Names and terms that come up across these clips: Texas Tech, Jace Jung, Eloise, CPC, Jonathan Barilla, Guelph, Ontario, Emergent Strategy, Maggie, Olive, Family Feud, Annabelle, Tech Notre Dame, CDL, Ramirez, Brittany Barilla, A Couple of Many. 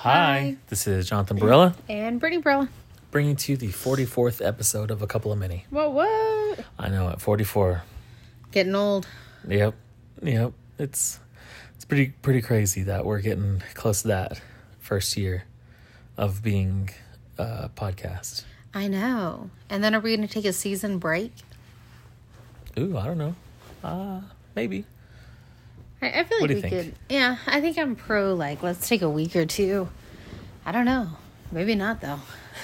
Hi, this is Jonathan Barilla. And Brittany Barilla. Bringing to you the 44th episode of A Couple of Many. What? I know, at 44. Getting old. Yep. It's pretty crazy that we're getting close to that first year of being a podcast. I know. And then are we going to take a season break? Ooh, I don't know. Maybe. I feel like we could. Yeah, I think I'm pro, like, let's take a week or two. I don't know. Maybe not, though.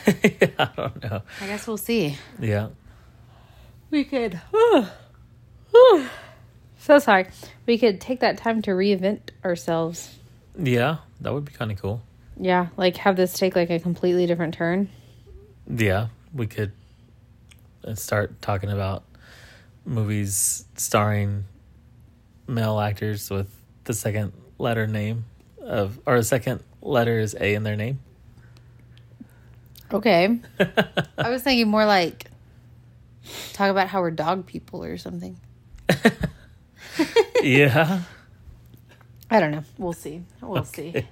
Yeah, I don't know. I guess we'll see. Yeah. We could. So sorry. We could take that time to reinvent ourselves. Yeah, that would be kind of cool. Yeah, like have this take like a completely different turn. Yeah, we could start talking about movies starring male actors with the second letter name of, or the second letter is A in their name. Okay. I was thinking more like talk about how we're dog people or something. Yeah. I don't know. We'll see. We'll see.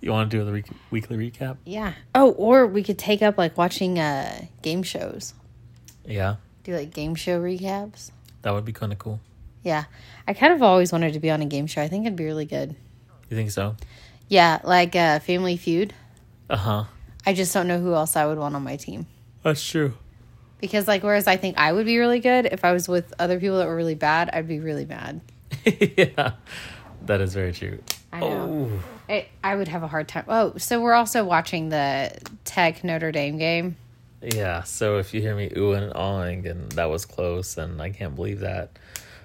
You want to do a weekly recap? Yeah. Oh, or we could take up like watching game shows. Yeah. Do like game show recaps. That would be kind of cool. Yeah. I kind of always wanted to be on a game show. I think it'd be really good. You think so? Yeah, like Family Feud. Uh-huh. I just don't know who else I would want on my team. That's true. Because like whereas I think I would be really good, if I was with other people that were really bad, I'd be really mad. Yeah. That is very true. I know. Oh. I would have a hard time. Oh, so we're also watching the Tech Notre Dame game. Yeah, so if you hear me oohing and awing and that was close and I can't believe that,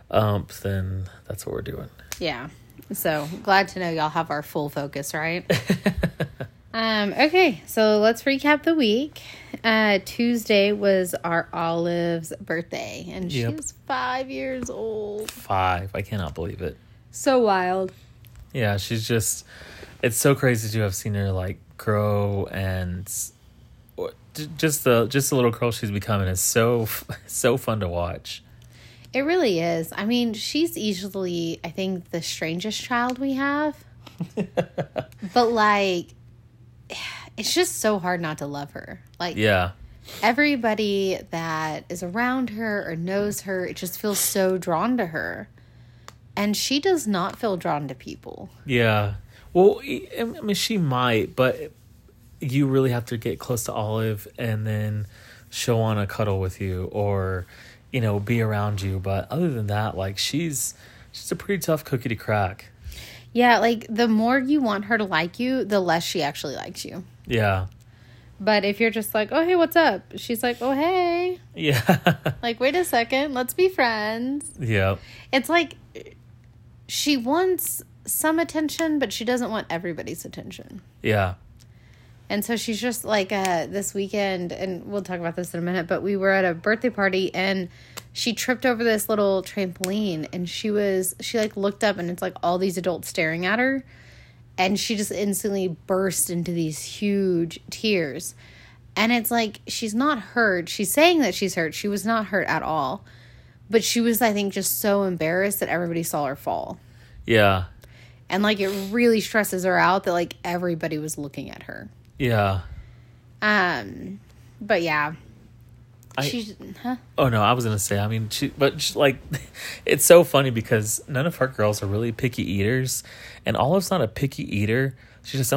then that's what we're doing. Yeah. So glad to know y'all have our full focus, right? Okay, so let's recap the week. Tuesday was our Olive's birthday, and she's 5 years old. 5. I cannot believe it. So wild. Yeah, she's just... It's so crazy to have seen her, like, grow, and just the little girl she's becoming is so fun to watch. It really is. I mean, she's easily, I think, the strangest child we have. But, like... It's just so hard not to love her. Like, yeah, everybody that is around her or knows her, it just feels so drawn to her. And she does not feel drawn to people. Yeah. Well, I mean, she might, but you really have to get close to Olive and then she'll want to cuddle with you or, you know, be around you. But other than that, like, she's a pretty tough cookie to crack. Yeah, like, the more you want her to like you, the less she actually likes you. Yeah. But if you're just like, oh, hey, what's up? She's like, oh, hey. Yeah. Like, wait a second. Let's be friends. Yeah. It's like she wants some attention, but she doesn't want everybody's attention. Yeah. And so she's just like this weekend, and we'll talk about this in a minute, but we were at a birthday party, and she tripped over this little trampoline, and she like looked up, and it's like all these adults staring at her, and she just instantly burst into these huge tears. And it's like, she's not hurt. She's saying that she's hurt. She was not hurt at all. But she was, I think, just so embarrassed that everybody saw her fall. Yeah. And like, it really stresses her out that like everybody was looking at her. Yeah. But yeah. Oh no, I was gonna say. I mean, like, it's so funny because none of her girls are really picky eaters, and Olive's not a picky eater. She just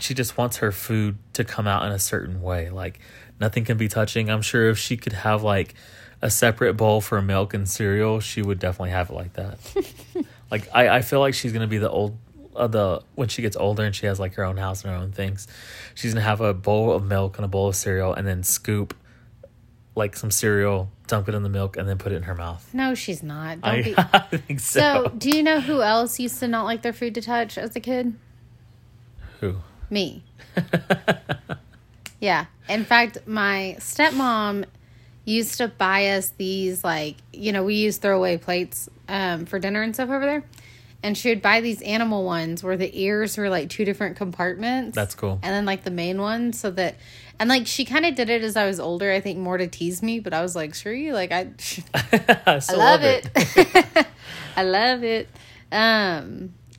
just wants her food to come out in a certain way. Like, nothing can be touching. I'm sure if she could have like a separate bowl for milk and cereal, she would definitely have it like that. Like, I feel like she's gonna be the old. When she gets older and she has like her own house and her own things, she's gonna have a bowl of milk and a bowl of cereal and then scoop like some cereal, dump it in the milk, and then put it in her mouth. No, she's not. I think so. So, do you know who else used to not like their food to touch as a kid? Who? Me. Yeah. In fact, my stepmom used to buy us these, like, you know, we use throwaway plates for dinner and stuff over there. And she would buy these animal ones where the ears were, like, two different compartments. That's cool. And then, like, the main one so that... And, like, she kind of did it as I was older, I think, more to tease me. But I was like, sure you? Like, I love it. I love it.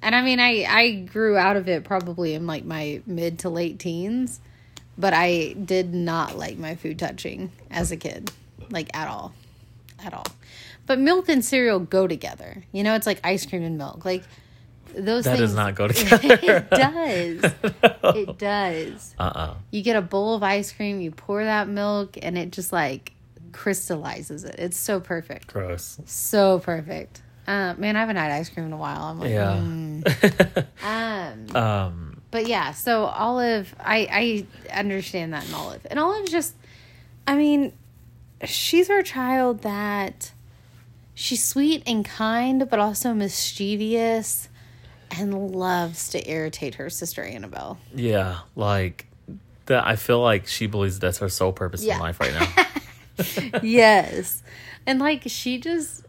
And I mean, I grew out of it probably in like my mid to late teens, but I did not like my food touching as a kid, like at all. But milk and cereal go together. You know, it's like ice cream and milk. Like those that things. That does not go together. It does. No. It does. You get a bowl of ice cream, you pour that milk, and it just like crystallizes it. It's so perfect. Gross. So perfect. Man, I haven't had ice cream in a while. I'm like, yeah. But yeah, so Olive, I understand that in Olive. And Olive just, I mean, she's our child that she's sweet and kind, but also mischievous and loves to irritate her sister Annabelle. Yeah, like, that. I feel like she believes that's her sole purpose in life right now. Yes. And like, she just,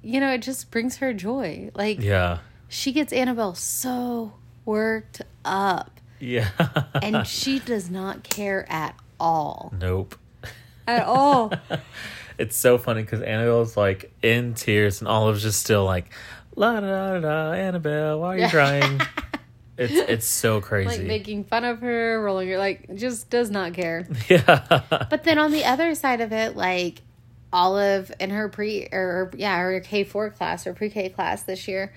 you know, it just brings her joy. Like, yeah, she gets Annabelle so worked up. Yeah. And she does not care at all. Nope. At all. It's so funny because Annabelle's like in tears and Olive's just still like, la da da da, Annabelle, why are you crying? It's so crazy. Like making fun of her, rolling her, like, just does not care. Yeah. But then on the other side of it, like, Olive in her her K4 class or pre-K class this year,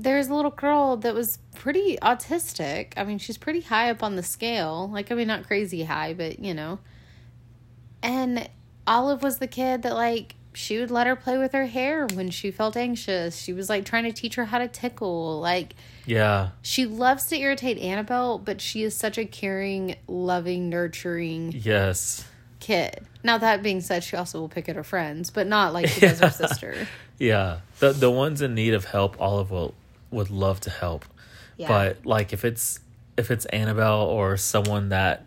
there's a little girl that was pretty autistic. I mean, she's pretty high up on the scale. Like, I mean, not crazy high, but, you know. And Olive was the kid that, like, she would let her play with her hair when she felt anxious. She was, like, trying to teach her how to tickle. Like, yeah, she loves to irritate Annabelle, but she is such a caring, loving, nurturing kid. Now, that being said, she also will pick at her friends, but not like she does her sister. Yeah. The ones in need of help, Olive would love to help. Yeah. But, like, if it's Annabelle or someone that,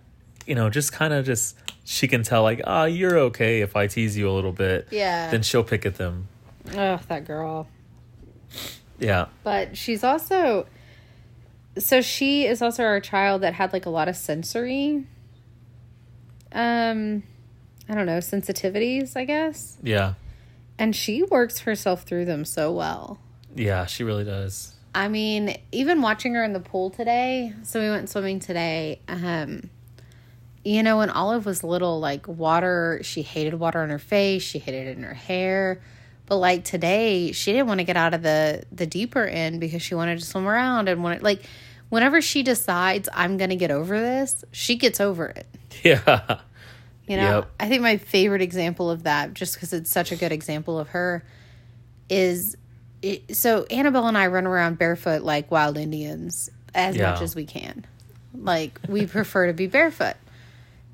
you know, just kind of just, she can tell, like, oh, you're okay if I tease you a little bit. Yeah. Then she'll pick at them. Oh, that girl. Yeah. But she's also, so she is also our child that had, like, a lot of sensory, I don't know, sensitivities, I guess. Yeah. And she works herself through them so well. Yeah, she really does. I mean, even watching her in the pool today, so we went swimming today, you know, when Olive was little, like, water, she hated water on her face, she hated it in her hair, but, like, today, she didn't want to get out of the deeper end because she wanted to swim around and wanted, like, whenever she decides I'm going to get over this, she gets over it. Yeah. You know, yep. I think my favorite example of that, just because it's such a good example of her, is so Annabelle and I run around barefoot like wild Indians as much as we can. Like, we prefer to be barefoot.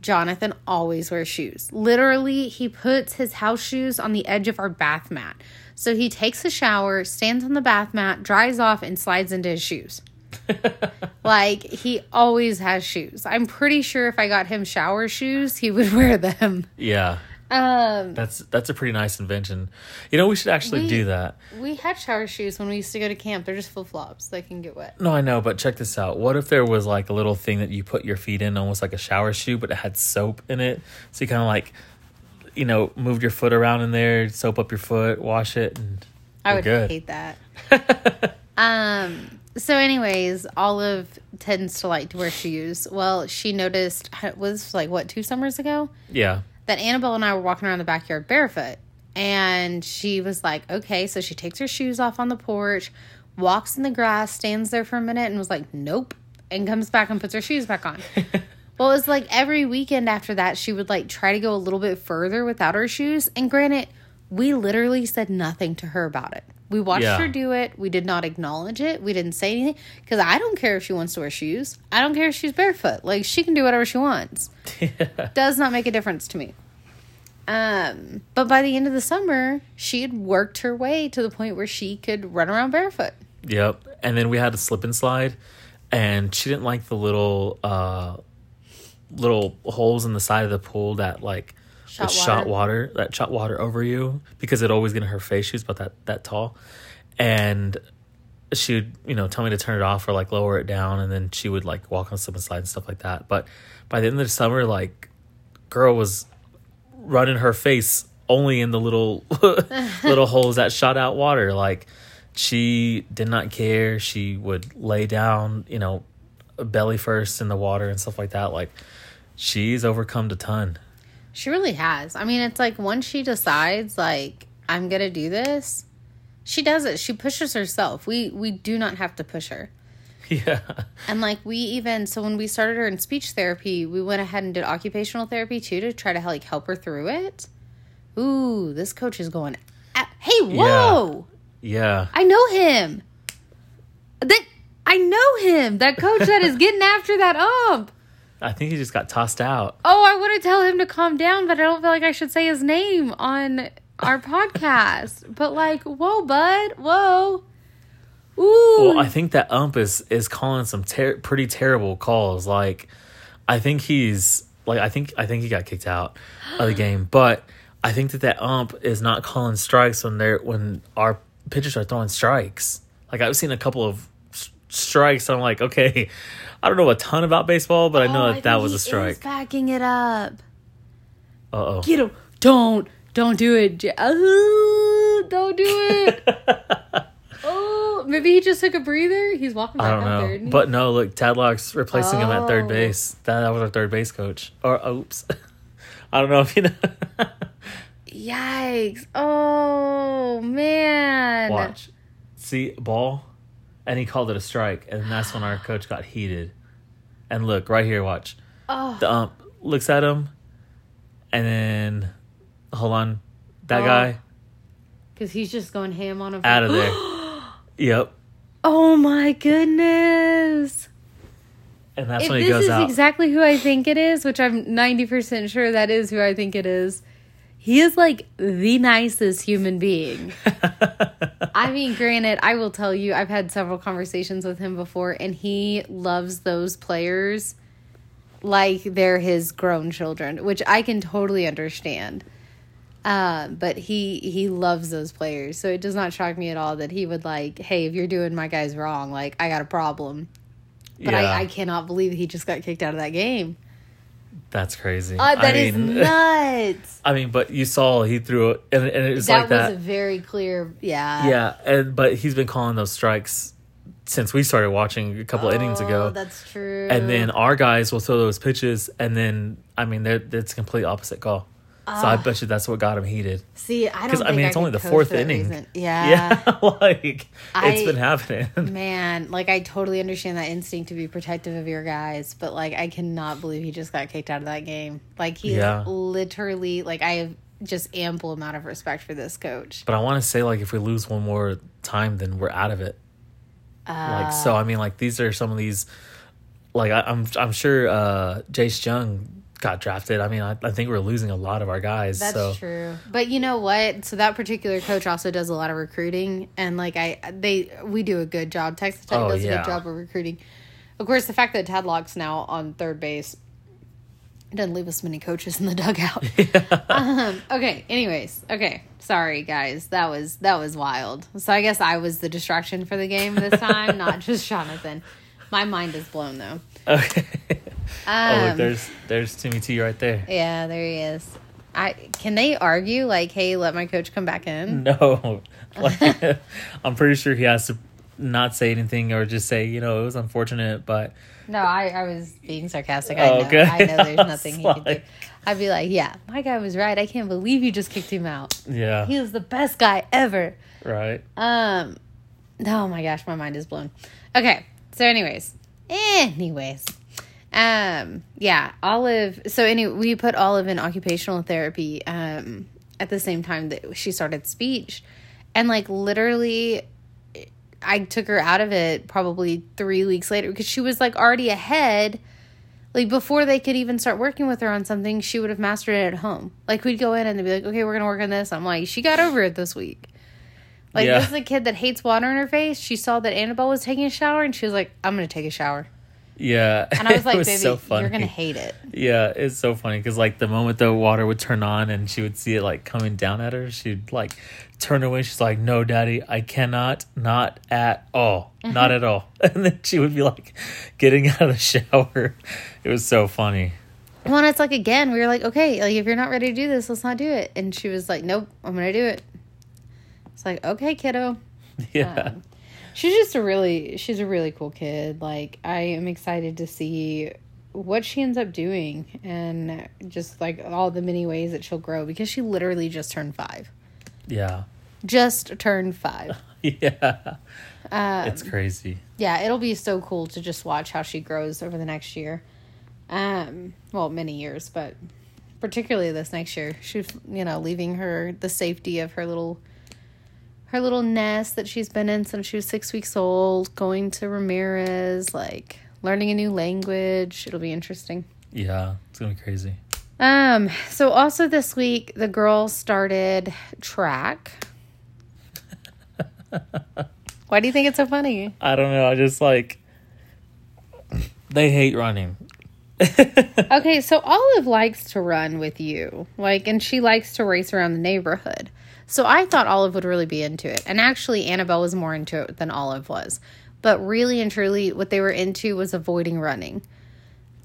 Jonathan always wears shoes. Literally, he puts his house shoes on the edge of our bath mat. So he takes a shower, stands on the bath mat, dries off, and slides into his shoes. Like, he always has shoes. I'm pretty sure if I got him shower shoes, he would wear them. Yeah. That's a pretty nice invention. You know, we should actually do that. We had shower shoes when we used to go to camp. They're just flip-flops. They can get wet. No, I know, but check this out. What if there was, like, a little thing that you put your feet in, almost like a shower shoe, but it had soap in it? So you kind of, like, you know, moved your foot around in there, soap up your foot, wash it, and I would hate that. So anyways, Olive tends to like to wear shoes. Well, she noticed, it was like, what, 2 summers ago? Yeah. That Annabelle and I were walking around the backyard barefoot. And she was like, okay. So she takes her shoes off on the porch, walks in the grass, stands there for a minute and was like, nope. And comes back and puts her shoes back on. Well, it's like every weekend after that, she would like try to go a little bit further without her shoes. And granted, we literally said nothing to her about it. We watched her do it. We did not acknowledge it. We didn't say anything. Because I don't care if she wants to wear shoes. I don't care if she's barefoot. Like, she can do whatever she wants. Yeah. Does not make a difference to me. But by the end of the summer, she had worked her way to the point where she could run around barefoot. Yep. And then we had a slip and slide. And she didn't like the little holes in the side of the pool that, like, shot water over you, because it always got in her face. She was about that tall, and she would, you know, tell me to turn it off or like lower it down, and then she would like walk on slip and slide and stuff like that. But by the end of the summer, like, girl was running her face only in the little holes that shot out water. Like, She did not care. She would lay down, you know, belly first in the water and stuff like that. Like, she's overcome a ton. She really has. I mean, it's like once she decides, like, I'm going to do this, she does it. She pushes herself. We do not have to push her. Yeah. And, like, so when we started her in speech therapy, we went ahead and did occupational therapy, too, to try to, like, help her through it. Ooh, this coach is going, hey, whoa. Yeah. I know him. That coach that is getting after that ump. I think he just got tossed out. Oh, I want to tell him to calm down, but I don't feel like I should say his name on our podcast. But, like, whoa, bud. Whoa. Ooh. Well, I think that ump is calling some pretty terrible calls. Like, I think I think he got kicked out of the game. But I think that ump is not calling strikes when our pitchers are throwing strikes. Like, I've seen a couple of strikes. I'm like, okay, I don't know a ton about baseball, but I know that was a strike. He's backing it up. Uh oh. Get him! Don't do it. Don't do it. Maybe he just took a breather. He's walking back on third. He? But no, look, Tadlock's replacing him at third base. That was our third base coach. Or oops, I don't know if you know. Yikes! Oh man! Watch, see ball, and he called it a strike, and that's when our coach got heated. And look right here, watch. Oh. The ump looks at him, and then hold on, that guy. Because he's just going ham on him. Out of there. Yep. Oh my goodness. And that's when he goes out. This is exactly who I think it is, which I'm 90% sure that is who I think it is. He is like the nicest human being. I mean, granted, I will tell you, I've had several conversations with him before, and he loves those players like they're his grown children, which I can totally understand. But he loves those players, so it does not shock me at all that he would, like, hey, if you're doing my guys wrong, like, I got a problem. But yeah. I cannot believe he just got kicked out of that game. That's crazy. I mean, is nuts. I mean, but you saw he threw it, and it was that like that. That was a very clear, yeah. Yeah, but he's been calling those strikes since we started watching a couple of innings ago. That's true. And then our guys will throw those pitches, and then, I mean, it's a complete opposite call. So I bet you that's what got him heated. See, I don't think I mean, it's only the fourth inning. Reason. Yeah. Yeah, like, it's been happening. Man, like, I totally understand that instinct to be protective of your guys. But, like, I cannot believe he just got kicked out of that game. Like, he is literally, like, I have just ample amount of respect for this coach. But I want to say, like, if we lose one more time, then we're out of it. So, I mean, like, these are some of these, like, I'm sure Jace Jung got drafted. I mean, I think we're losing a lot of our guys. That's true. But you know what? So that particular coach also does a lot of recruiting, and like we do a good job. Texas Tech does a good job of recruiting. Of course, the fact that Tadlock's now on third base doesn't leave us many coaches in the dugout. Yeah. Okay. Anyways. Okay. Sorry, guys. That was wild. So I guess I was the distraction for the game this time, not just Jonathan. My mind is blown though. Okay. Look, there's Timmy T right there. Yeah, there he is. Can they argue like, hey, let my coach come back in? No. Like, I'm pretty sure he has to not say anything or just say, you know, it was unfortunate, but... No, I was being sarcastic. Okay. I know there's nothing he could do. I'd be like, yeah, my guy was right. I can't believe you just kicked him out. Yeah. He was the best guy ever. Right. Oh, my gosh, my mind is blown. Okay, so anyways... Olive. So anyway, we put Olive in occupational therapy, at the same time that she started speech, and like literally I took her out of it probably 3 weeks later because she was like already ahead. Like before they could even start working with her on something, she would have mastered it at home. Like we'd go in and they'd be like, okay, we're going to work on this. I'm like, she got over it this week. Like this is a kid that hates water in her face. She saw that Annabelle was taking a shower and she was like, I'm going to take a shower. Yeah. And I was like, baby, so you're going to hate it. Yeah, it's so funny because, like, the moment the water would turn on and she would see it, like, coming down at her, she'd, like, turn away. She's like, no, Daddy, I cannot. Not at all. Mm-hmm. Not at all. And then she would be, like, getting out of the shower. It was so funny. Well, and it's like, again, we were like, okay, like, if you're not ready to do this, let's not do it. And she was like, nope, I'm going to do it. It's like, okay, kiddo. Yeah. She's a really cool kid. Like, I am excited to see what she ends up doing and just like all the many ways that she'll grow, because she literally just turned 5. Yeah. Just turned 5. Yeah. It's crazy. Yeah. It'll be so cool to just watch how she grows over the next year. Well, many years, but particularly this next year. She's, leaving the safety of her little nest that she's been in since she was 6 weeks old, going to Ramirez, like learning a new language. It'll be interesting. Yeah, it's going to be crazy. So also this week, the girls started track. Why do you think it's so funny? I don't know. I just they hate running. Okay, so Olive likes to run with you, and she likes to race around the neighborhood. So I thought Olive would really be into it. And actually, Annabelle was more into it than Olive was. But really and truly, what they were into was avoiding running.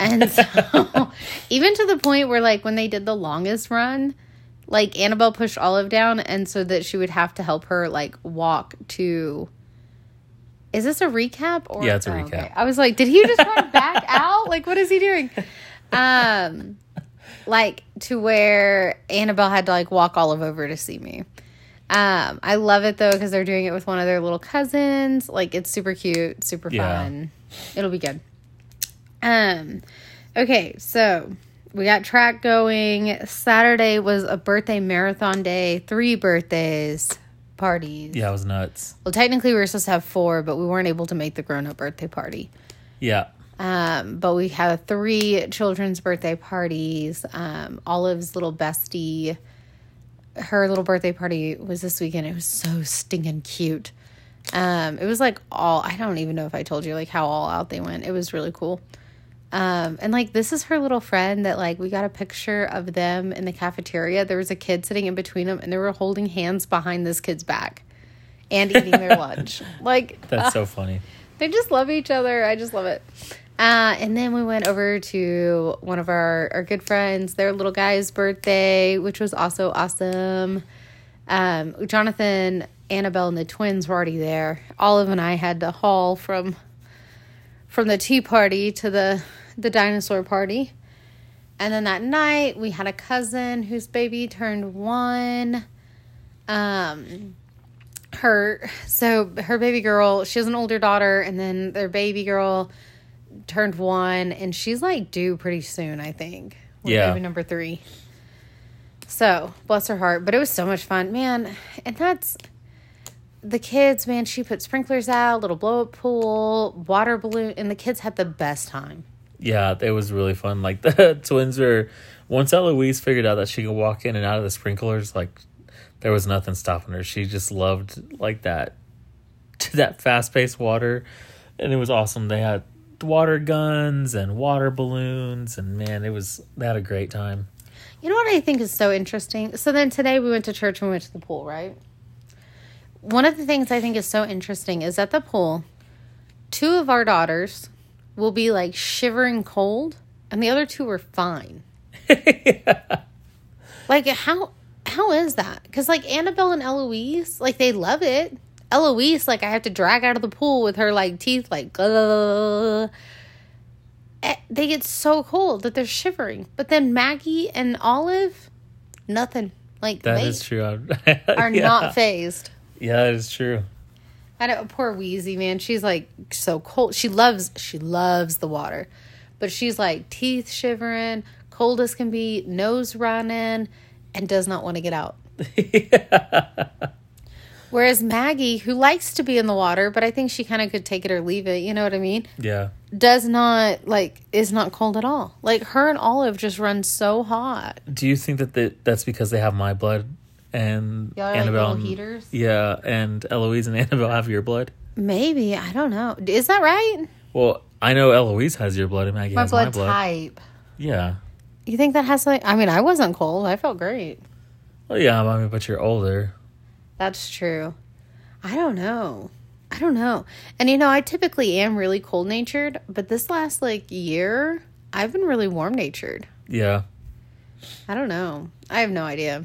And so, even to the point where, when they did the longest run, Annabelle pushed Olive down, and so that she would have to help her, walk to... Is this a recap? Or... Yeah, it's a recap. Okay. I was like, did he just run back out? What is he doing? To where Annabelle had to walk Olive over to see me. I love it though, because they're doing it with one of their little cousins. It's super cute, super fun. It'll be good. Okay, so we got track going. Saturday was a birthday marathon day. 3 birthdays, parties. Yeah, it was nuts. Well, technically we were supposed to have 4, but we weren't able to make the grown-up birthday party. Yeah. But we had 3 children's birthday parties. Olive's little bestie, her little birthday party was this weekend. It was so stinking cute. It was I don't even know if I told you how all out they went. It was really cool. And this is her little friend that we got a picture of them in the cafeteria. There was a kid sitting in between them and they were holding hands behind this kid's back and eating their lunch. That's so funny. They just love each other. I just love it. And then we went over to one of our good friends, their little guy's birthday, which was also awesome. Jonathan, Annabelle, and the twins were already there. Olive and I had to haul from the tea party to the dinosaur party. And then that night, we had a cousin whose baby turned 1. Her baby girl, she has an older daughter, and then their baby girl turned 1, and she's due pretty soon, I think. We're baby number 3. So bless her heart, but it was so much fun, man. And that's the kids, man. She put sprinklers out, little blow up pool, water balloon, and the kids had the best time. Yeah, it was really fun. The twins were, once Eloise figured out that she could walk in and out of the sprinklers, there was nothing stopping her. She just loved that fast paced water, and it was awesome. They had water guns and water balloons, and man, they had a great time. You know what I think is so interesting? So then today we went to church and we went to the pool, right? One of the things I think is so interesting is at the pool, 2 of our daughters will be shivering cold, and the other 2 were fine. Yeah. How is that? Because Annabelle and Eloise, they love it. Eloise, I have to drag out of the pool with her teeth, they get so cold that they're shivering. But then Maggie and Olive, nothing. That is true. Are not phased. Yeah, that is true. I know, poor Wheezy, man. She's so cold. She loves the water, but she's teeth shivering, cold as can be, nose running. And does not want to get out. Yeah. Whereas Maggie, who likes to be in the water, but I think she kind of could take it or leave it, you know what I mean? Yeah. Does not, is not cold at all. Her and Olive just run so hot. Do you think that that's because they have my blood and y'all are Annabelle? Little heaters? Yeah, and Eloise and Annabelle have your blood? Maybe. I don't know. Is that right? Well, I know Eloise has your blood and Maggie has my blood. Type. Yeah. You think that has I wasn't cold. I felt great. Well, yeah, but you're older. That's true. I don't know. And, I typically am really cold-natured, but this last, year, I've been really warm-natured. Yeah. I don't know. I have no idea.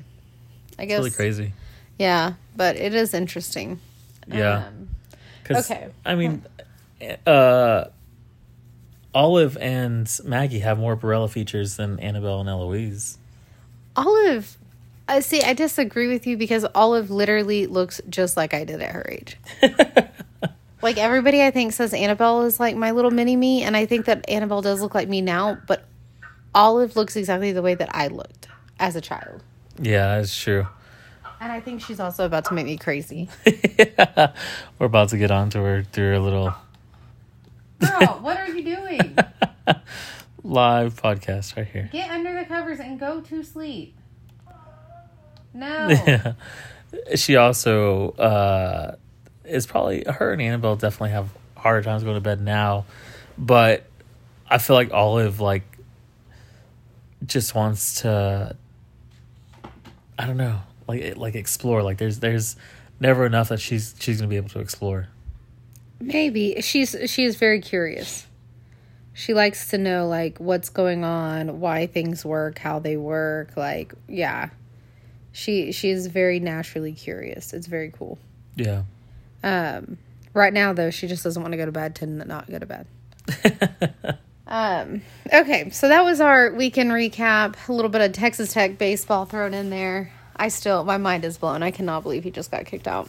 I guess. It's really crazy. Yeah, but it is interesting. Yeah. Okay. I mean, Olive and Maggie have more Barilla features than Annabelle and Eloise. Olive, see, I disagree with you because Olive literally looks just like I did at her age. Like, everybody, I think, says Annabelle is like my little mini-me, and I think that Annabelle does look like me now, but Olive looks exactly the way that I looked as a child. Yeah, that's true. And I think she's also about to make me crazy. Yeah. We're about to get onto her through her little... Girl, what are you doing? Live podcast right here. Get under the covers and go to sleep. No. Yeah. She also... It's probably her and Annabelle definitely have harder times going to bed now, but I feel like Olive just wants to, I don't know, like explore. Like there's never enough that she's gonna be able to explore. Maybe she is very curious. She likes to know what's going on, why things work, how they work. She is very naturally curious. It's very cool. Yeah. Right now, though, she just doesn't want to go to bed to not go to bed. Okay, so that was our weekend recap. A little bit of Texas Tech baseball thrown in there. My mind is blown. I cannot believe he just got kicked out.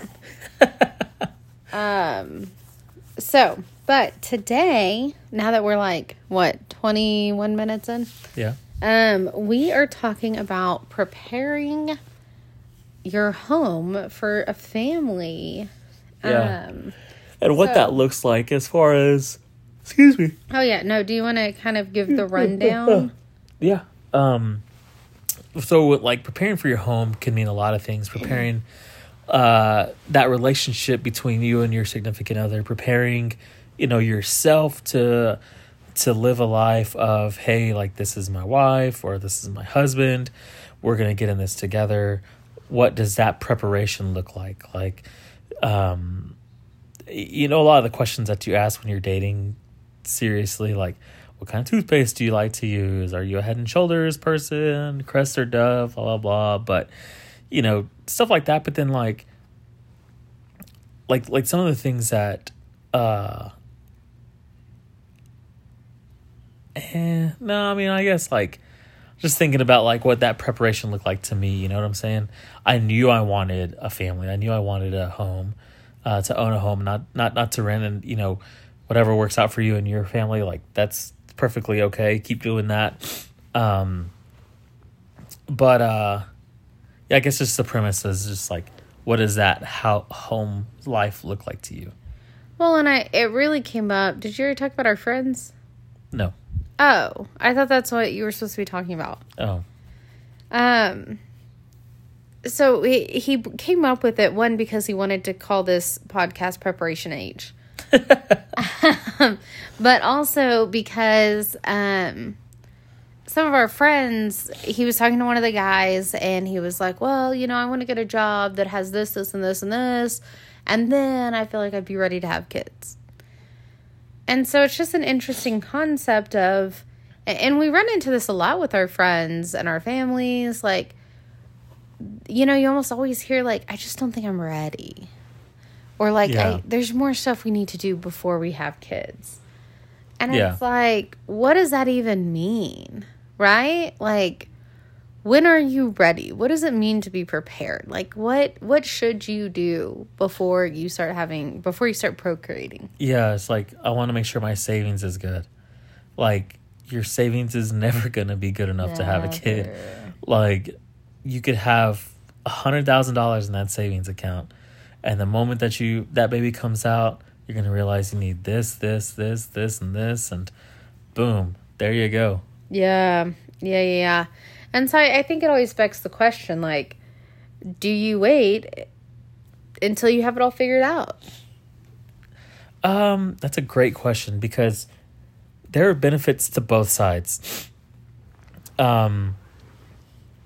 But today, now that we're 21 minutes in? Yeah. We are talking about preparing your home for a family. Yeah. And what that looks like as far as... Excuse me. Oh, yeah. No, do you want to kind of give the rundown? Yeah. So preparing for your home can mean a lot of things. Preparing that relationship between you and your significant other. Preparing, yourself to live a life of, hey, this is my wife or this is my husband. We're going to get in this together. What does that preparation look like? A lot of the questions that you ask when you're dating, seriously, what kind of toothpaste do you like to use? Are you a Head and Shoulders person, Crest or Dove, blah, blah, blah. But, stuff like that. But then like some of the things that, I guess just thinking about what that preparation looked like to me, you know what I'm saying? I knew I wanted a family. I knew I wanted a home, to own a home, not to rent, and whatever works out for you and your family, that's perfectly okay. Keep doing that. I guess just the premise is just what does that home life look like to you? Well, and it really came up. Did you already talk about our friends? No. Oh, I thought that's what you were supposed to be talking about. Oh. So he came up with it, one, because he wanted to call this podcast Preparation Age. But also because some of our friends, he was talking to one of the guys, and he was like, well, I want to get a job that has this, this, and this, and this. And then I feel like I'd be ready to have kids. And so it's just an interesting concept of, and we run into this a lot with our friends and our families. You almost always hear, I just don't think I'm ready. Or, there's more stuff we need to do before we have kids. And it's what does that even mean? Right? When are you ready? What does it mean to be prepared? What should you do before you start procreating? Yeah, it's I want to make sure my savings is good. Your savings is never going to be good enough to have a kid. You could have $100,000 in that savings account, and the moment that that baby comes out, you're going to realize you need this, this, this, this, and this, and boom, there you go. Yeah. And so I think it always begs the question, do you wait until you have it all figured out? That's a great question, because there are benefits to both sides.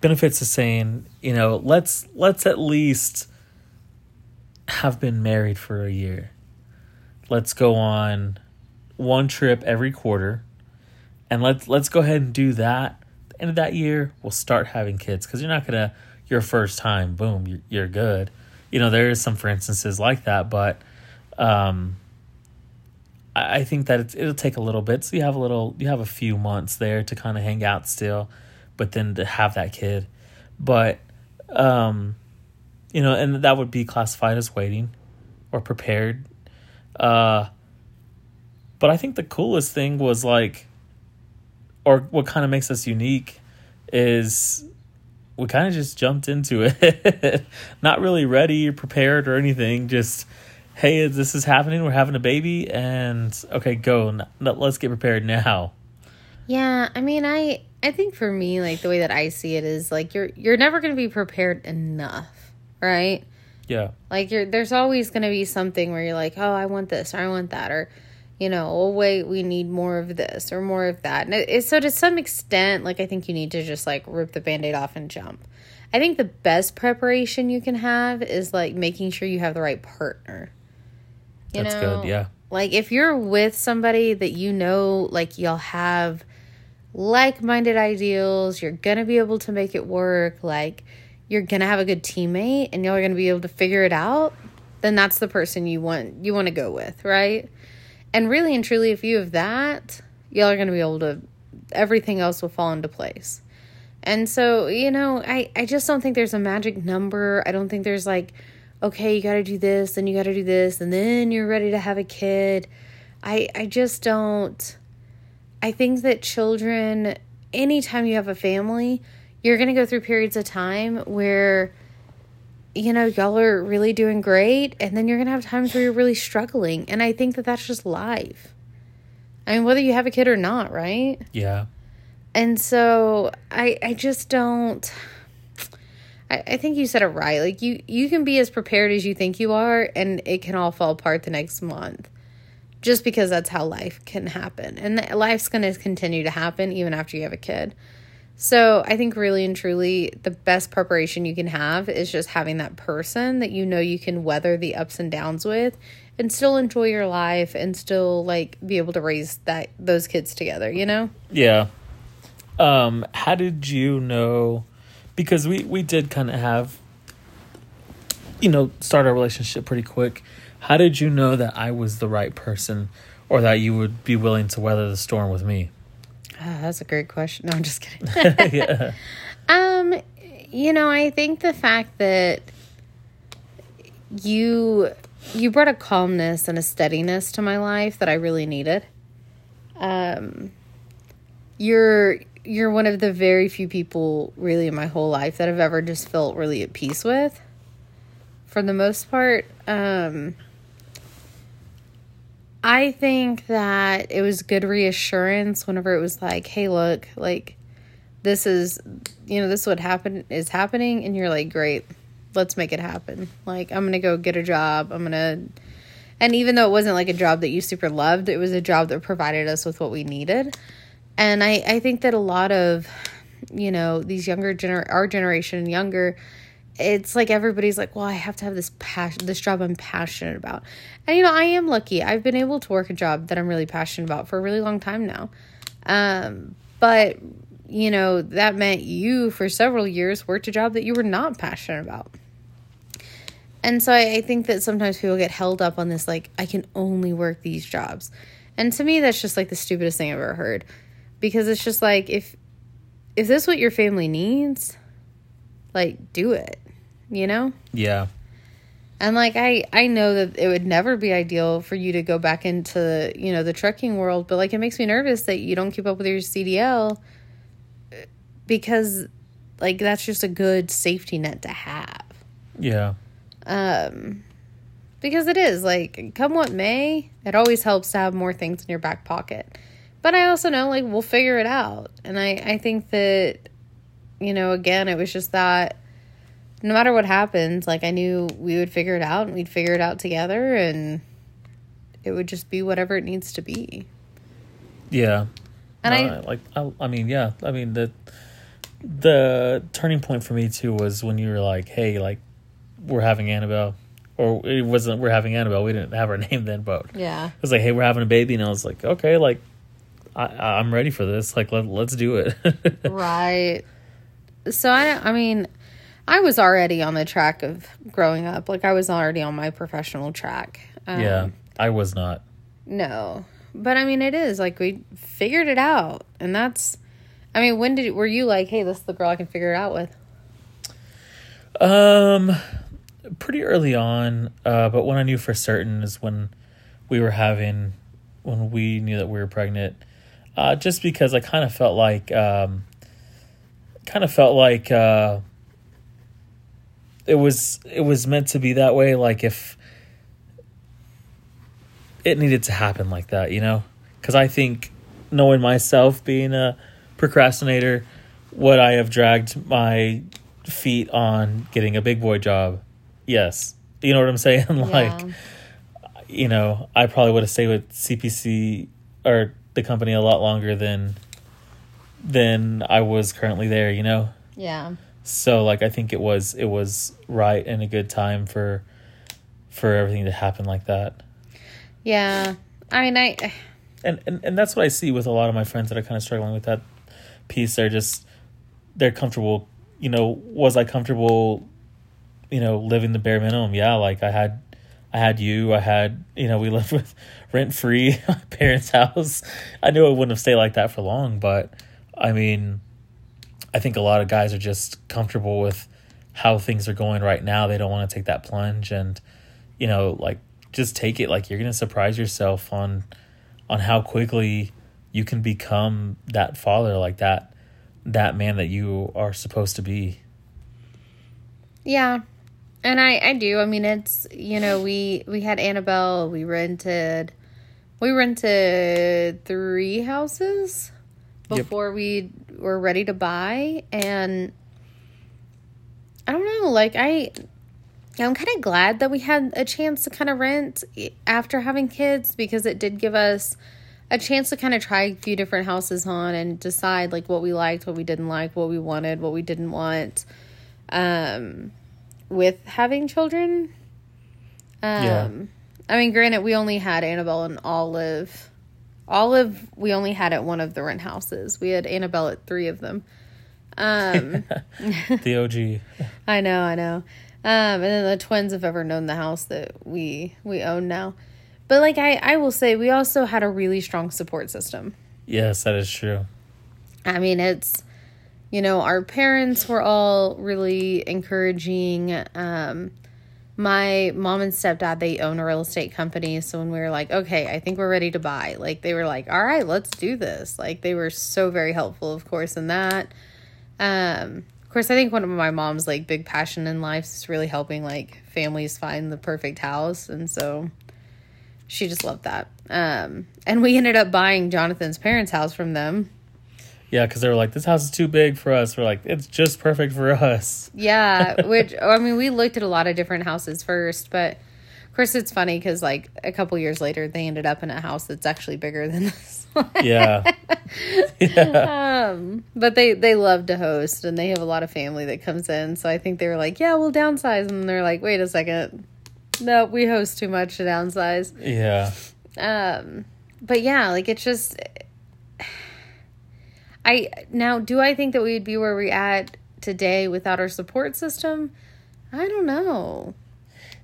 Benefits to saying, let's at least have been married for a year. Let's go on one trip every quarter, and let's go ahead and do that. End of that year, we'll start having kids, because your first time, boom, you're good. you know, there is some for instances like that, but I think that it'll take a little bit. So you have a few months there to kind of hang out still, but then to have that kid. But, you know, and that would be classified as waiting or prepared. But I think the coolest thing was like, or what kind of makes us unique is we kind of just jumped into it, not really ready or prepared or anything. Just, hey, this is happening. We're having a baby and okay, go. Let's get prepared now. Yeah. I mean, I think for me, like the way that I see it is like, you're never going to be prepared enough. Right. Yeah. Like there's always going to be something where you're like, oh, I want this or I want that, or, you know, oh wait, we need more of this or more of that. And so to some extent, like, I think you need to just like rip the Band-Aid off and jump. I think the best preparation you can have is like making sure you have the right partner. That's good, yeah. Like, if you're with somebody that you know, like, y'all have like-minded ideals, you're going to be able to make it work, like, you're going to have a good teammate, and y'all are going to be able to figure it out, then that's the person you want to go with, right? And really and truly, if you have that, y'all are going to be able to, everything else will fall into place. And so, you know, I just don't think there's a magic number. I don't think there's, like, okay, you got to do this and you got to do this and then you're ready to have a kid. I just don't. I think that children, anytime you have a family, you're going to go through periods of time where, you know, y'all are really doing great. And then you're going to have times where you're really struggling. And I think that that's just life. I mean, whether you have a kid or not, right? Yeah. And so I just don't. I think you said it right. Like, you can be as prepared as you think you are, and it can all fall apart the next month just because that's how life can happen. And life's going to continue to happen even after you have a kid. So I think really and truly the best preparation you can have is just having that person that you know you can weather the ups and downs with and still enjoy your life and still, like, be able to raise those kids together, you know? Yeah. How did you know... Because we did kind of have, you know, start our relationship pretty quick. How did you know that I was the right person or that you would be willing to weather the storm with me? That's a great question. No, I'm just kidding. Yeah. You know, I think the fact that you brought a calmness and a steadiness to my life that I really needed. You're one of the very few people really in my whole life that I've ever just felt really at peace with, for the most part. I think that it was good reassurance whenever it was like, hey, look, like, this is, you know, this would happen, is happening. And you're like, great, let's make it happen. Like, I'm going to go get a job. And even though it wasn't like a job that you super loved, it was a job that provided us with what we needed. And I think that a lot of, you know, these younger, our generation and younger, it's like everybody's like, well, I have to have this passion, this job I'm passionate about. And, you know, I am lucky. I've been able to work a job that I'm really passionate about for a really long time now. But, you know, that meant you for several years worked a job that you were not passionate about. And so I think that sometimes people get held up on this, like, I can only work these jobs. And to me, that's just like the stupidest thing I've ever heard. Because it's just like, if this is what your family needs, like, do it, you know? Yeah. And, like, I know that it would never be ideal for you to go back into, you know, the trucking world. But, like, it makes me nervous that you don't keep up with your CDL because, like, that's just a good safety net to have. Yeah. Because it is, like, come what may, it always helps to have more things in your back pocket. But I also know, like, we'll figure it out. And I think that, you know, again, it was just that no matter what happens, like, I knew we would figure it out and we'd figure it out together and it would just be whatever it needs to be. Yeah. And I mean, the turning point for me, too, was when you were like, hey, like, we're having Annabelle. Or it wasn't, we're having Annabelle. We didn't have her name then, but yeah. It was like, hey, we're having a baby. And I was like, okay, like, I'm ready for this. Like, let's do it. Right. So I mean, I was already on the track of growing up. Like, I was already on my professional track. Yeah, I was not. No. But, I mean, it is. Like, we figured it out. And that's, I mean, were you like, hey, this is the girl I can figure it out with? Pretty early on. But when I knew for certain is when we knew that we were pregnant. Just because I kind of felt like it was meant to be that way. Like, if it needed to happen like that, you know, because I think, knowing myself, being a procrastinator, would I have dragged my feet on getting a big boy job? Yes. You know what I'm saying? Like, yeah. You know, I probably would have stayed with CPC or the company a lot longer than I was currently there, you know? Yeah. So, like, I think it was right and a good time for everything to happen like that. Yeah. I mean, And that's what I see with a lot of my friends that are kind of struggling with that piece. They're comfortable. You know, was I comfortable, you know, living the bare minimum? Yeah, like, I had you. You know, we lived with rent-free at my parents' house. I knew I wouldn't have stayed like that for long, but, I mean, I think a lot of guys are just comfortable with how things are going right now. They don't want to take that plunge and, you know, like, just take it. Like, you're going to surprise yourself on how quickly you can become that father, like that man that you are supposed to be. Yeah. And I do. I mean, it's, you know, we had Annabelle, we rented 3 houses before we were ready to buy. And I don't know, like, I'm kind of glad that we had a chance to kind of rent after having kids, because it did give us a chance to kind of try a few different houses on and decide, like, what we liked, what we didn't like, what we wanted, what we didn't want. With having children. Yeah. I mean, granted, we only had Annabelle and Olive. Olive, we only had at one of the rent houses. We had Annabelle at 3 of them. The OG. I know. And then the twins have ever known the house that we own now. But, like, I will say, we also had a really strong support system. Yes, that is true. I mean, it's... You know, our parents were all really encouraging. My mom and stepdad, they own a real estate company. So when we were like, okay, I think we're ready to buy, like, they were like, all right, let's do this. Like, they were so very helpful, of course, in that. Of course, I think one of my mom's, like, big passion in life is really helping, like, families find the perfect house. And so she just loved that. And we ended up buying Jonathan's parents' house from them. Yeah, because they were like, this house is too big for us. We're like, it's just perfect for us. Yeah, which, I mean, we looked at a lot of different houses first. But, of course, it's funny because, like, a couple years later, they ended up in a house that's actually bigger than this one. Yeah. But they love to host, and they have a lot of family that comes in. So I think they were like, yeah, we'll downsize. And they're like, wait a second. No, we host too much to downsize. Yeah. But, yeah, like, it's just... do I think that we'd be where we're at today without our support system? I don't know.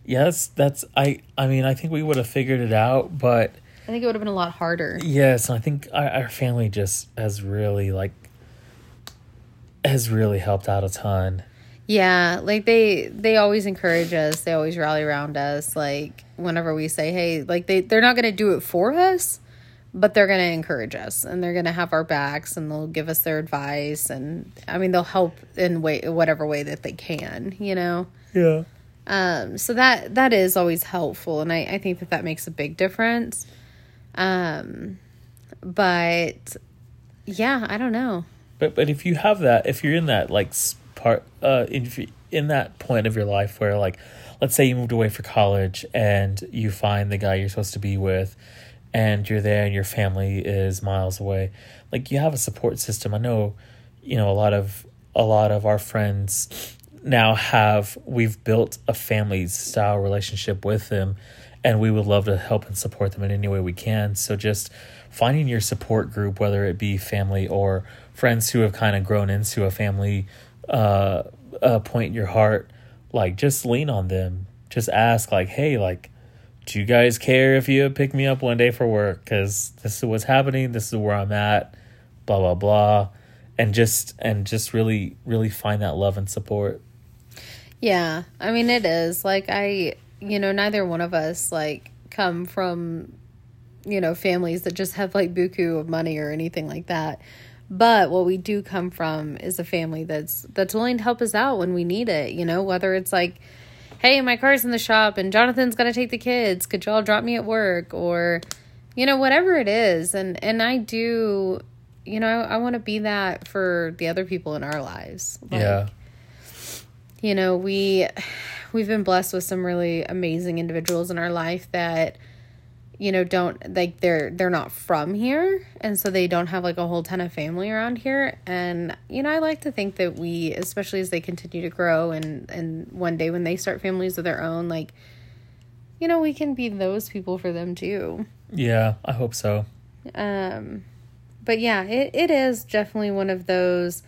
Yes, I mean, I think we would have figured it out, but... I think it would have been a lot harder. Yes, and I think our family just has really helped out a ton. Yeah, like, they always encourage us. They always rally around us. Like, whenever we say, hey, like, they're not going to do it for us, but they're going to encourage us, and they're going to have our backs, and they'll give us their advice. And, I mean, they'll help in whatever way that they can, you know? Yeah. So that is always helpful. And I think that makes a big difference. But yeah, I don't know. But if you have that, if you're in that, like, part, in that point of your life where, like, let's say you moved away for college and you find the guy you're supposed to be with, and you're there and your family is miles away. Like, you have a support system. I know, you know, a lot of our friends now we've built a family style relationship with them, and we would love to help and support them in any way we can. So just finding your support group, whether it be family or friends who have kind of grown into a family point in your heart, like, just lean on them. Just ask, like, hey, like, do you guys care if you pick me up one day for work? Because this is what's happening. This is where I'm at, blah, blah, blah. And just really, really find that love and support. Yeah. I mean, it is like, neither one of us like come from, families that just have like buku of money or anything like that. But what we do come from is a family that's willing to help us out when we need it, whether it's like, hey, my car's in the shop and Jonathan's going to take the kids. Could y'all drop me at work? Or, whatever it is. And I do, I want to be that for the other people in our lives. Like, yeah. We've been blessed with some really amazing individuals in our life that, don't like they're not from here. And so they don't have like a whole ton of family around here. And, I like to think that we, especially as they continue to grow and one day when they start families of their own, like, we can be those people for them too. Yeah, I hope so. But yeah, it is definitely one of those.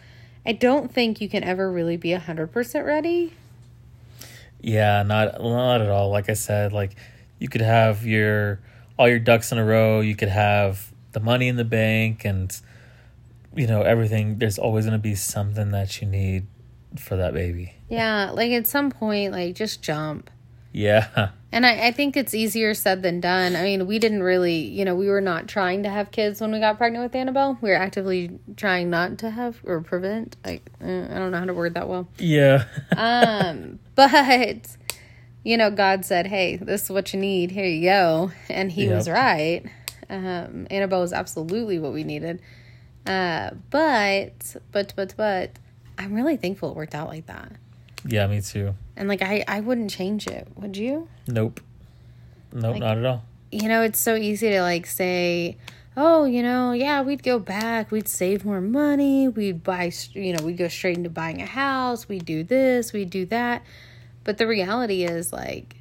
I don't think you can ever really be 100% ready. Yeah, not at all. Like I said, like you could have all your ducks in a row. You could have the money in the bank and, everything. There's always going to be something that you need for that baby. Yeah, like at some point, like just jump. Yeah. And I think it's easier said than done. I mean, we didn't really, we were not trying to have kids when we got pregnant with Annabelle. We were actively trying not to have or prevent. I don't know how to word that well. Yeah. But, God said, hey, this is what you need. Here you go. And he was right. Annabelle was absolutely what we needed. But I'm really thankful it worked out like that. Yeah, me too. And, like, I wouldn't change it. Would you? Nope, like, not at all. It's so easy to, like, say, oh, yeah, we'd go back. We'd save more money. We'd buy, we'd go straight into buying a house. We'd do this. We'd do that. But the reality is, like,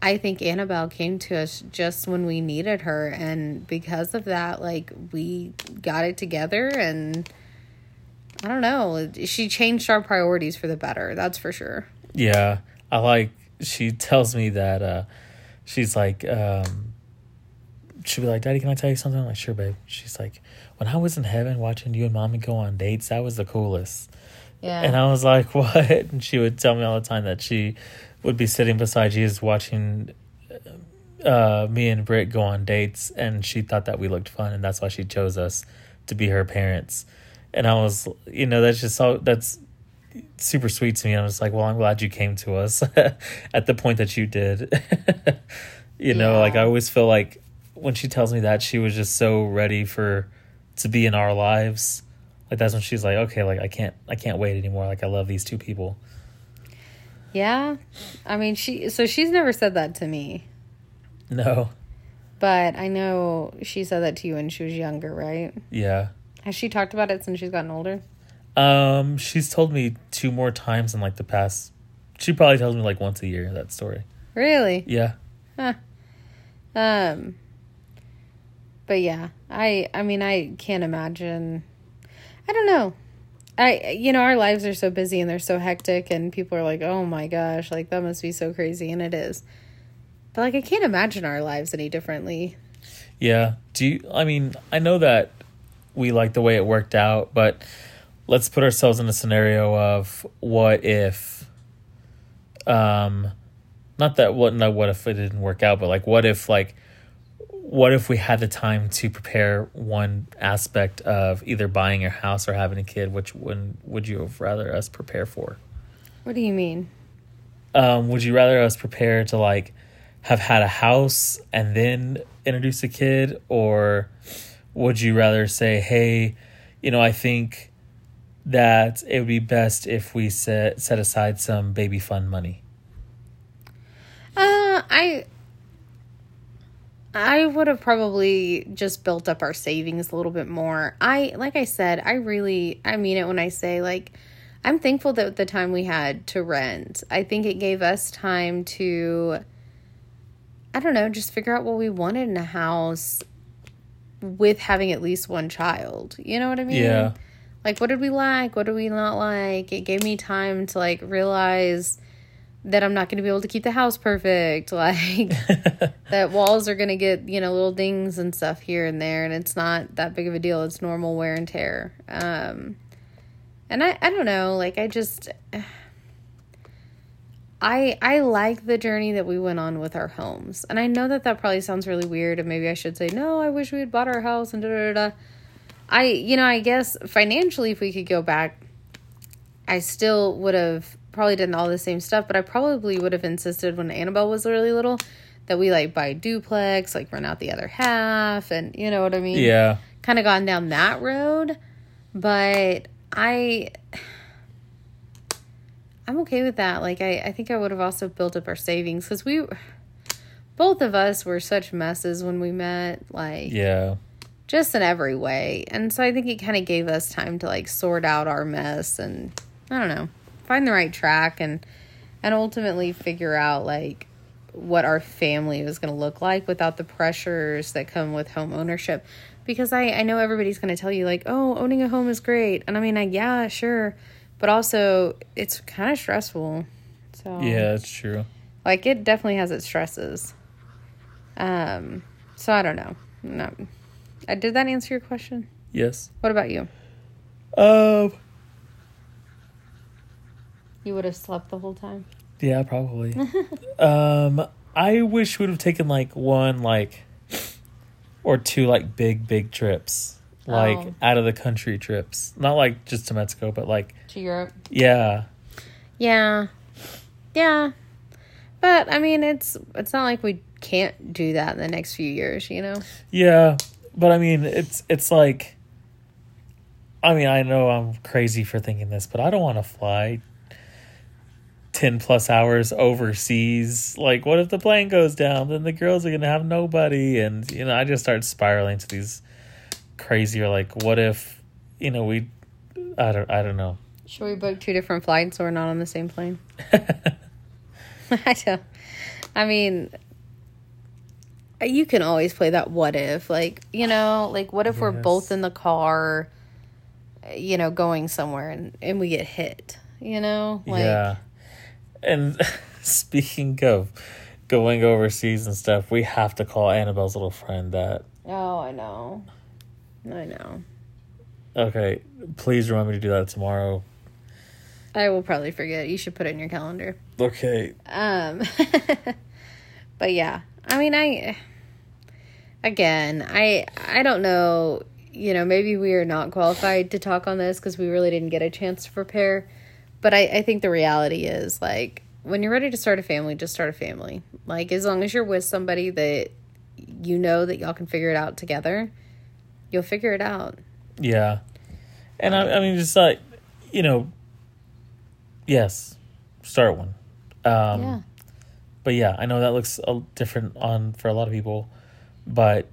I think Annabelle came to us just when we needed her. And because of that, like, we got it together and... I don't know. She changed our priorities for the better. That's for sure. Yeah. She tells me that, she's like, she'll be like, Daddy, can I tell you something? I'm like, sure, babe. She's like, when I was in heaven watching you and Mommy go on dates, that was the coolest. Yeah. And I was like, what? And she would tell me all the time that she would be sitting beside Jesus watching, me and Britt go on dates. And she thought that we looked fun. And that's why she chose us to be her parents. And I was, that's super sweet to me. I was like, well, I'm glad you came to us at the point that you did. Like I always feel like when she tells me that, she was just so ready to be in our lives. Like that's when she's like, okay, like I can't wait anymore. Like I love these two people. Yeah. I mean, she's never said that to me. No. But I know she said that to you when she was younger, right? Yeah. Has she talked about it since she's gotten older? She's told me 2 more times in, like, the past... She probably tells me, like, once a year, that story. Really? Yeah. Huh. But, yeah. I mean, I can't imagine... I don't know. Our lives are so busy and they're so hectic and people are like, oh, my gosh, like, that must be so crazy. And it is. But, like, I can't imagine our lives any differently. Yeah. I know that... We like the way it worked out, but let's put ourselves in a scenario of what if, what if it didn't work out, but what if we had the time to prepare one aspect of either buying a house or having a kid, which one would you have rather us prepare for? What do you mean? Would you rather us prepare to like have had a house and then introduce a kid, or... Would you rather say, hey, I think that it would be best if we set aside some baby fund money? I would have probably just built up our savings a little bit more. I mean it when I say, like, I'm thankful that the time we had to rent, I think it gave us time to, I don't know, just figure out what we wanted in a house with having at least one child. You know what I mean? Yeah. Like, what did we like? What did we not like? It gave me time to, like, realize that I'm not going to be able to keep the house perfect. Like, that walls are going to get, you know, little dings and stuff here and there. And it's not that big of a deal. It's normal wear and tear. And I don't know. Like, I just... I like the journey that we went on with our homes. And I know that that probably sounds really weird. And maybe I should say, no, I wish we had bought our house and da-da-da-da. I guess financially, if we could go back, I still would have probably done all the same stuff, but I probably would have insisted when Annabelle was really little that we, like, buy duplex, like, rent out the other half, and you know what I mean? Yeah. Kind of gone down that road, but I'm okay with that. Like, I think I would have also built up our savings, because both of us were such messes when we met, like... Yeah. Just in every way. And so I think it kind of gave us time to, like, sort out our mess and, I don't know, find the right track and ultimately figure out, like, what our family was going to look like without the pressures that come with home ownership. Because I know everybody's going to tell you, like, oh, owning a home is great. And I mean, yeah, sure. But also, it's kind of stressful. So yeah, it's true. Like, it definitely has its stresses. So I don't know. No. Did that answer your question? Yes. What about you? You would have slept the whole time? Yeah, probably. I wish we would have taken, like, one, like, or two, like, big trips. Like, out of the country trips. Not, like, just to Mexico, but, like... To Europe? Yeah. Yeah. Yeah. But, I mean, it's not like we can't do that in the next few years, you know? Yeah. But, I mean, it's like, I mean, I know I'm crazy for thinking this, but I don't want to fly 10+ hours overseas. Like, what if the plane goes down? Then the girls are going to have nobody. And, you know, I just start spiraling to these crazier, like, what if, you know, I don't know. Should we book two different flights so we're not on the same plane? I mean... You can always play that what if, like, you know, like, what if we're both in the car, you know, going somewhere and we get hit, you know? Like, yeah. And speaking of going overseas and stuff, we have to call Annabelle's little friend that. Oh, I know. I know. Okay. Please remind me to do that tomorrow. I will probably forget. You should put it in your calendar. Okay. But yeah, I mean, I don't know, you know, maybe we are not qualified to talk on this because we really didn't get a chance to prepare. But I think the reality is, like, when you're ready to start a family, just start a family. Like, as long as you're with somebody that you know that y'all can figure it out together, you'll figure it out. Yeah. And I mean, just like, you know, yes, start one. Yeah. But yeah, I know that looks different for a lot of people, but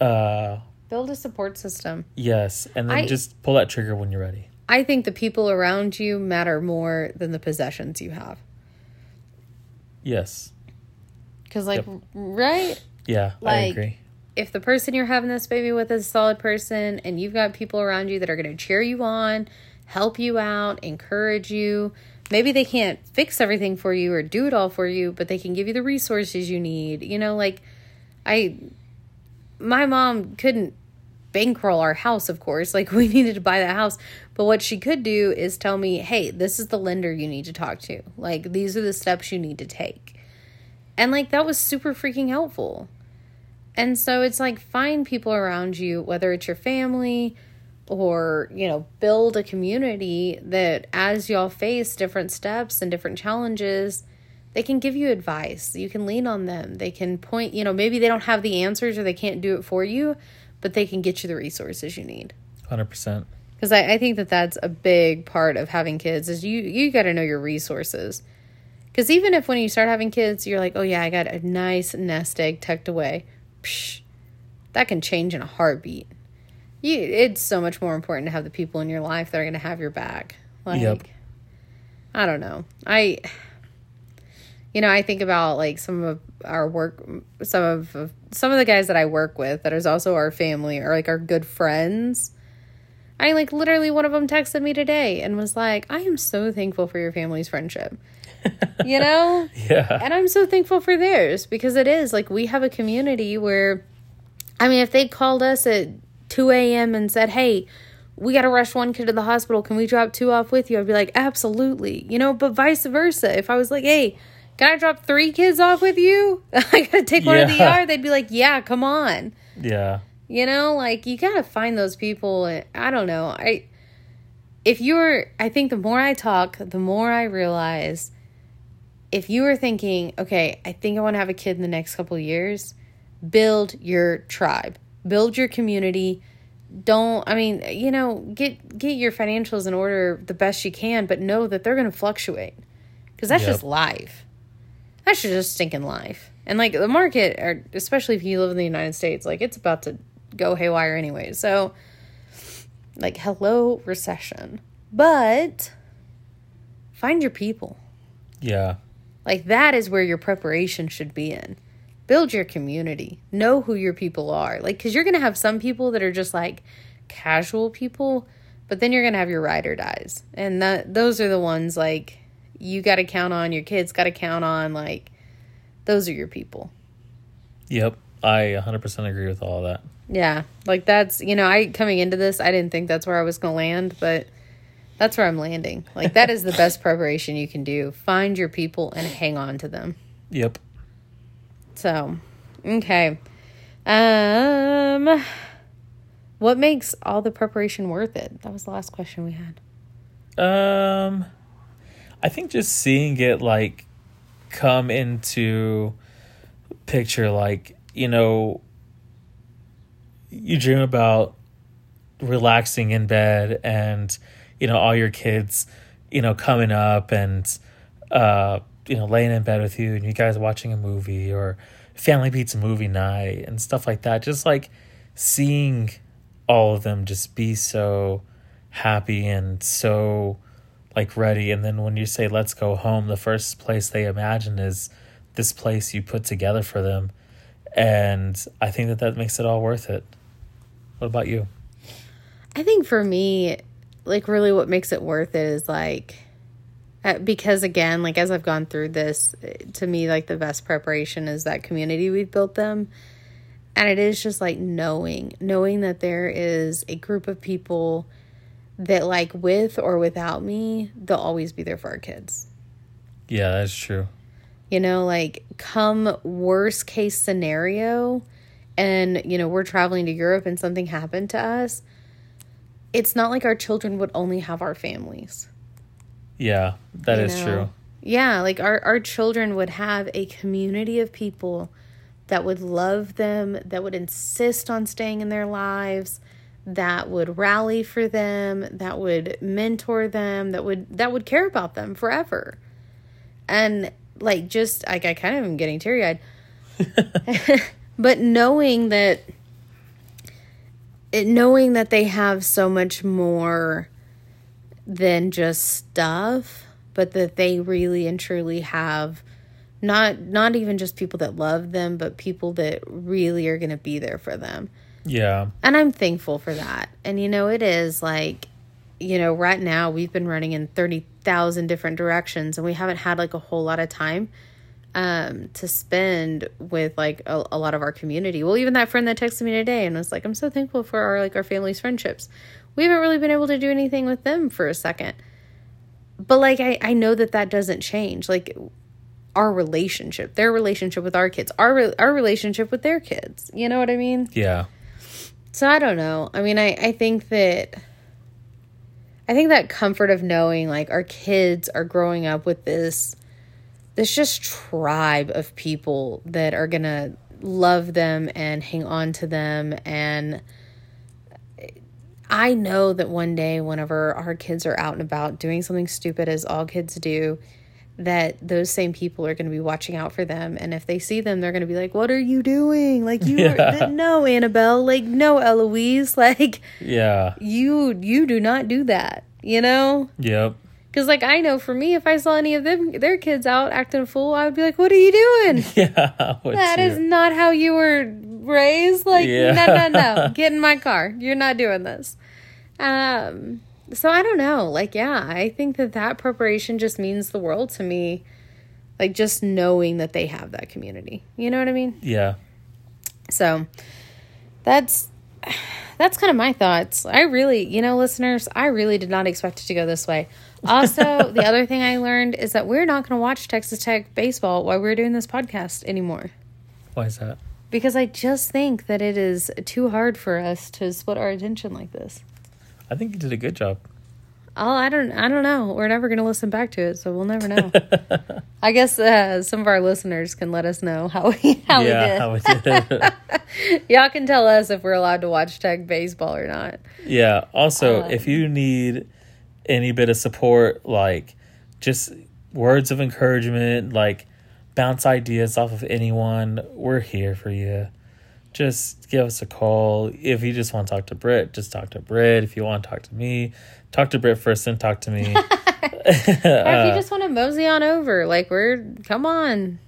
build a support system. Yes, and then just pull that trigger when you're ready. I think the people around you matter more than the possessions you have. Yes. Because, like, yep. Right? Yeah, like, I agree. If the person you're having this baby with is a solid person and you've got people around you that are going to cheer you on, help you out, encourage you, maybe they can't fix everything for you or do it all for you, but they can give you the resources you need. You know, like, my mom couldn't bankroll our house, of course. Like, we needed to buy that house. But what she could do is tell me, hey, this is the lender you need to talk to. Like, these are the steps you need to take. And, like, that was super freaking helpful. And so it's, like, find people around you, whether it's your family or, you know, build a community that as y'all face different steps and different challenges, they can give you advice. You can lean on them. They can point, you know, maybe they don't have the answers or they can't do it for you, but they can get you the resources you need. 100%. Because I think that that's a big part of having kids is you got to know your resources. Because even if when you start having kids, you're like, oh, yeah, I got a nice nest egg tucked away. Psh, that can change in a heartbeat. It's so much more important to have the people in your life that are going to have your back. Like, yep. I don't know. I think about, like, some of the guys that I work with that is also our family are, like, our good friends. I like literally one of them texted me today and was like, I am so thankful for your family's friendship, you know? Yeah. And I'm so thankful for theirs because it is like we have a community where, I mean, if they called us at 2 a.m. and said, hey, we got to rush one kid to the hospital. Can we drop two off with you? I'd be like, absolutely. You know, but vice versa. If I was like, hey, can I drop three kids off with you? I got to take one to the ER. They'd be like, yeah, come on. Yeah. You know, like, you got to find those people. I don't know. I think the more I talk, the more I realize if you are thinking, okay, I think I want to have a kid in the next couple of years, build your tribe, build your community. Get your financials in order the best you can, but know that they're going to fluctuate because that's just life. That's just stinking life. And like the market, or especially if you live in the United States, like it's about to go haywire anyway. So like, hello recession, but find your people. Yeah. Like that is where your preparation should be in. Build your community. Know who your people are. Like, because you're going to have some people that are just like casual people, but then you're going to have your ride or dies. And those are the ones like you got to count on, your kids got to count on. Like, those are your people. Yep. I 100% agree with all of that. Yeah. Like, that's, you know, coming into this, I didn't think that's where I was going to land, but that's where I'm landing. Like, that is the best preparation you can do. Find your people and hang on to them. Yep. So, okay. What makes all the preparation worth it? That was the last question we had. I think just seeing it, like, come into picture, like, you know, you dream about relaxing in bed and, you know, all your kids, you know, coming up and, you know, laying in bed with you and you guys watching a movie or family pizza movie night and stuff like that. Just like seeing all of them just be so happy and so like ready. And then when you say, let's go home, the first place they imagine is this place you put together for them. And I think that makes it all worth it. What about you? I think for me, like really what makes it worth it is like, because again, like as I've gone through this, to me, like the best preparation is that community we've built them. And it is just like knowing that there is a group of people that like with or without me, they'll always be there for our kids. Yeah, that's true. You know, like come worst case scenario and, you know, we're traveling to Europe and something happened to us. It's not like our children would only have our families. Yeah, that is true. Yeah, like our children would have a community of people that would love them, that would insist on staying in their lives, that would rally for them, that would mentor them, that would care about them forever. And like just like I kind of am getting teary-eyed. But knowing that they have so much more than just stuff, but that they really and truly have not even just people that love them, but people that really are going to be there for them. Yeah. And I'm thankful for that. And, you know, it is like, you know, right now we've been running in 30,000 different directions and we haven't had like a whole lot of time to spend with like a lot of our community. Well, even that friend that texted me today and was like, I'm so thankful for our family's friendships. We haven't really been able to do anything with them for a second. But, like, I know that doesn't change. Like, our relationship, their relationship with our kids, our relationship with their kids. You know what I mean? Yeah. So, I don't know. I mean, I think that comfort of knowing, like, our kids are growing up with this just tribe of people that are going to love them and hang on to them and I know that one day whenever our kids are out and about doing something stupid, as all kids do, that those same people are going to be watching out for them. And if they see them, they're going to be like, what are you doing? Like, no, Annabelle. Like, no, Eloise. Like, yeah, you do not do that, you know? Yep. Because, like, I know for me, if I saw any of their kids out acting a fool, I would be like, what are you doing? Yeah. That is not how you were raised. Like, No. Get in my car. You're not doing this. So I don't know. Like, yeah, I think that that preparation just means the world to me. Like, just knowing that they have that community. You know what I mean? Yeah. So that's kind of my thoughts. I really, you know, listeners, I really did not expect it to go this way. Also, the other thing I learned is that we're not going to watch Texas Tech baseball while we're doing this podcast anymore. Why is that? Because I just think that it is too hard for us to split our attention like this. I think you did a good job. Oh, I don't know. We're never going to listen back to it, so we'll never know. I guess some of our listeners can let us know how we did. Y'all can tell us if we're allowed to watch Tech baseball or not. Yeah. Also, if you need any bit of support, like just words of encouragement, like bounce ideas off of anyone, we're here for you. Just give us a call. If you just want to talk to Britt, just talk to Britt. If you want to talk to me, talk to Britt first, then talk to me. Or if you just want to mosey on over, like come on.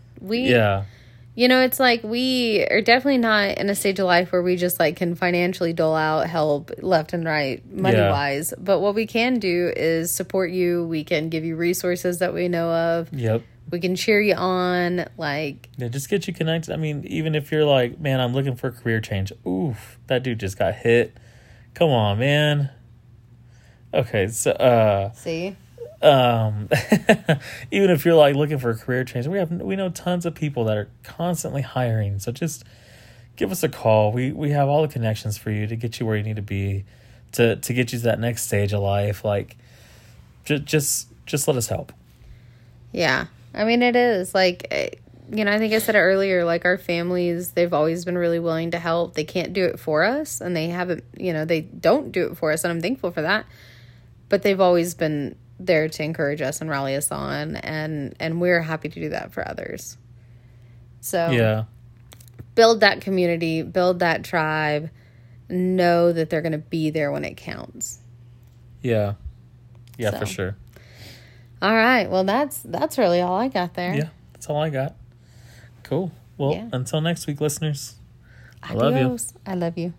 You know, it's like we are definitely not in a stage of life where we just like can financially dole out help left and right money-wise. Yeah. But what we can do is support you. We can give you resources that we know of. Yep. We can cheer you on, like... Yeah, just get you connected. I mean, even if you're like, man, I'm looking for a career change. Oof, that dude just got hit. Come on, man. Okay, so... See? Even if you're like looking for a career change, we know tons of people that are constantly hiring. So just give us a call. We have all the connections for you to get you where you need to be, to get you to that next stage of life. Like, just let us help. Yeah. I mean, it is like, you know, I think I said it earlier, like our families, they've always been really willing to help. They can't do it for us, and they haven't, you know, they don't do it for us, and I'm thankful for that. But they've always been there to encourage us and rally us on, and we're happy to do that for others. So yeah, build that community, build that tribe, know that they're going to be there when it counts. Yeah. Yeah, so. For sure. All right. Well, that's really all I got there. Yeah, that's all I got. Cool. Well, yeah. Until next week, listeners. Adios. I love you.